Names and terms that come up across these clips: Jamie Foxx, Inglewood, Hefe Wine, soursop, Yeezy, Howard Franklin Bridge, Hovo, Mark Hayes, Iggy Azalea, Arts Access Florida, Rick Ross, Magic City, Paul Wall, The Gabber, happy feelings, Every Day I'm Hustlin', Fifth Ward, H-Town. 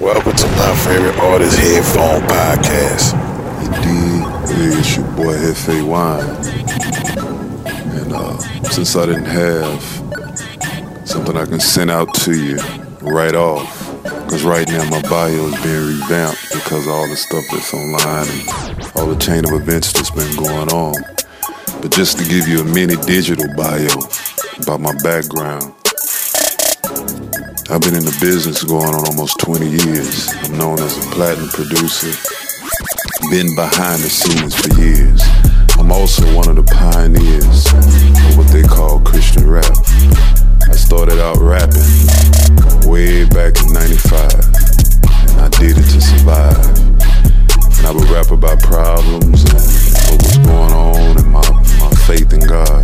Welcome to my favorite artist headphone podcast. Indeed, it's your boy Hefe Wine. And since I didn't have something I can send out to you right off, because right now my bio is being revamped because of all the stuff that's online and all the chain of events that's been going on. But just to give you a mini digital bio about my background, I've been in the business going on almost 20 years. I'm known as a platinum producer, been behind the scenes for years. I'm also one of the pioneers of what they call Christian rap. I started out rapping way back in 95, and I did it to survive. And I would rap about problems and what was going on and my faith in God.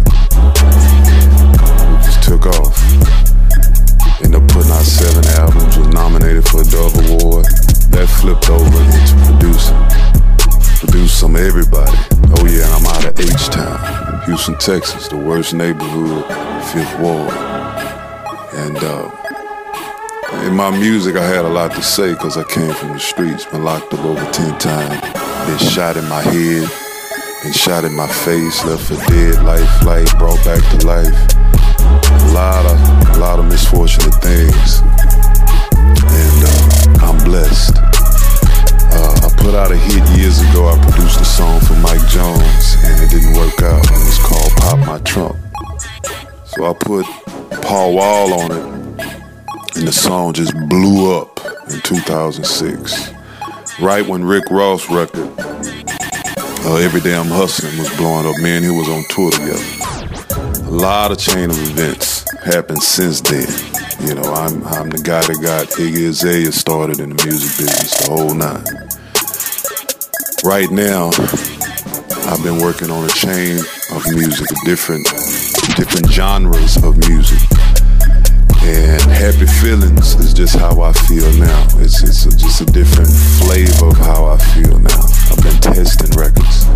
We just took off. Ended up putting out 7 albums, was nominated for a Dove Award. That flipped over into producing. Produced some of everybody. Oh yeah, and I'm out of H-Town, Houston, Texas, the worst neighborhood, Fifth Ward. And in my music, I had a lot to say because I came from the streets, been locked up over 10 times, been shot in my head, been shot in my face, left for dead, life flight, brought back to life. A lot of misfortunate things, and I'm blessed. I put out a hit years ago. I produced a song for Mike Jones, and it didn't work out. It was called "Pop My Trunk." So I put Paul Wall on it, and the song just blew up in 2006. Right when Rick Ross' record, "Every Day I'm Hustlin'," was blowing up. Me and he was on tour together. A lot of chain of events happened since then. You know, I'm the guy that got Iggy Azalea started in the music business, the whole nine. Right now, I've been working on a chain of music, different genres of music. And Happy Feelings is just how I feel now. It's just a different flavor of how I feel now. I've been testing records.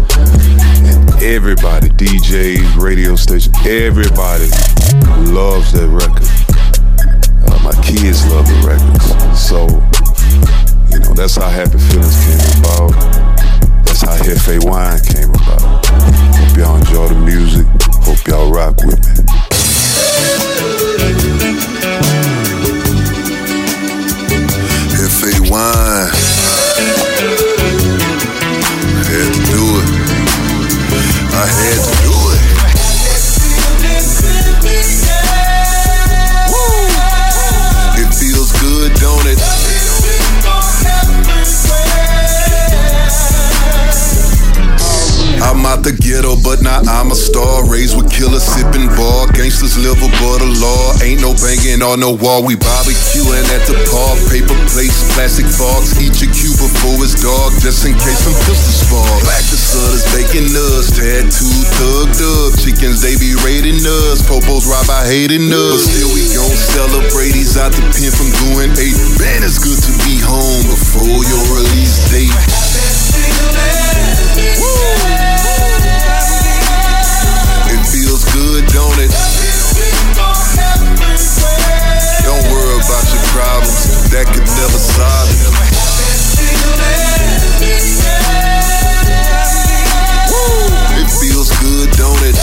And everybody, DJs, radio stations, everybody loves that record. My kids love the records. So, you know, that's how Happy Feelings came about. That's how Hefe Wine came about. Hope y'all enjoy the music. Hope y'all rock with me. Hefe Wine. Had to do it. I had to do it. Woo. It feels good, don't it? I'm out the ghetto, but now I'm a star. Raised with killers, sipping bar. Gangsters live above the law. Ain't no banging on no wall. We barbecuing at the park. Paper plates, plastic forks. Eat your cue before it's dark, just in case some pistols fall. Black the sudders, bacon nuts. Tattooed, thugged up. Chickens, they be raiding us. Popos rob by hating us. But still, we gon' celebrate. He's out the pen from doing 8. Man, it's good to be home before your release date. Woo! Feels good, don't it? Don't worry about your problems, that could never solve it. It feels good, don't it?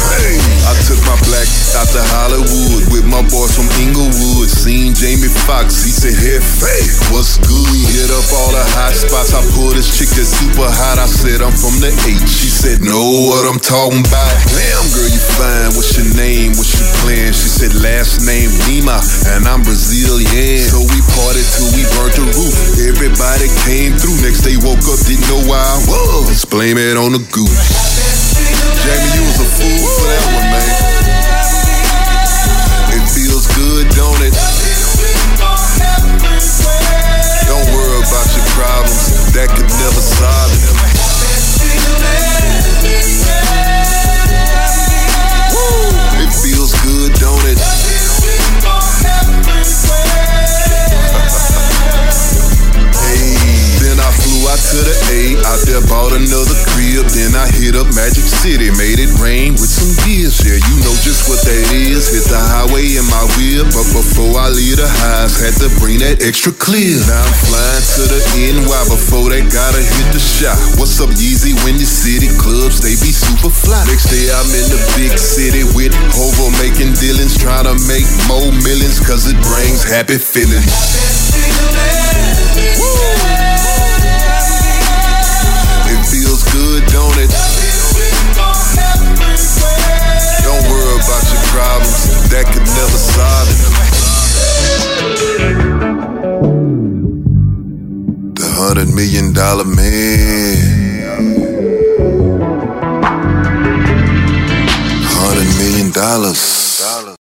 Hey, I took my black out to Hollywood with my boys from Inglewood. Seen Jamie Foxx, he said, Hefe, what's good? We hit up all the hot spots. I pulled this chick that's super hot. I said, I'm from the H. She said, know what I'm talking about. Damn, girl, you fine. What's your name? What's your plan? She said, last name Lima, and I'm Brazilian. So we partied till we burnt the roof. Everybody came through. Next day woke up, didn't know where I was. Blame it on the goose. Jamie, you was a fool for that one, man. Feels good, don't it? Don't worry about your problems, that could never solve it. It feels good, don't it? Hey, then I flew out to the A, out there bought another crib, then I hit up Magic City, made it rain with some beers. Yeah, you know just what that is. Hit the house. highway in my whip, but before I leave the highs, had to bring that extra clear. Now I'm flying to the NY before they gotta hit the shop. What's up, Yeezy? When you city clubs, they be super fly. Next day I'm in the big city with Hovo making dealings, trying to make more millions, cause it brings happy feelings. Woo! It feels good, don't it? Don't worry about your problems, that could never solve it. The $100 million man.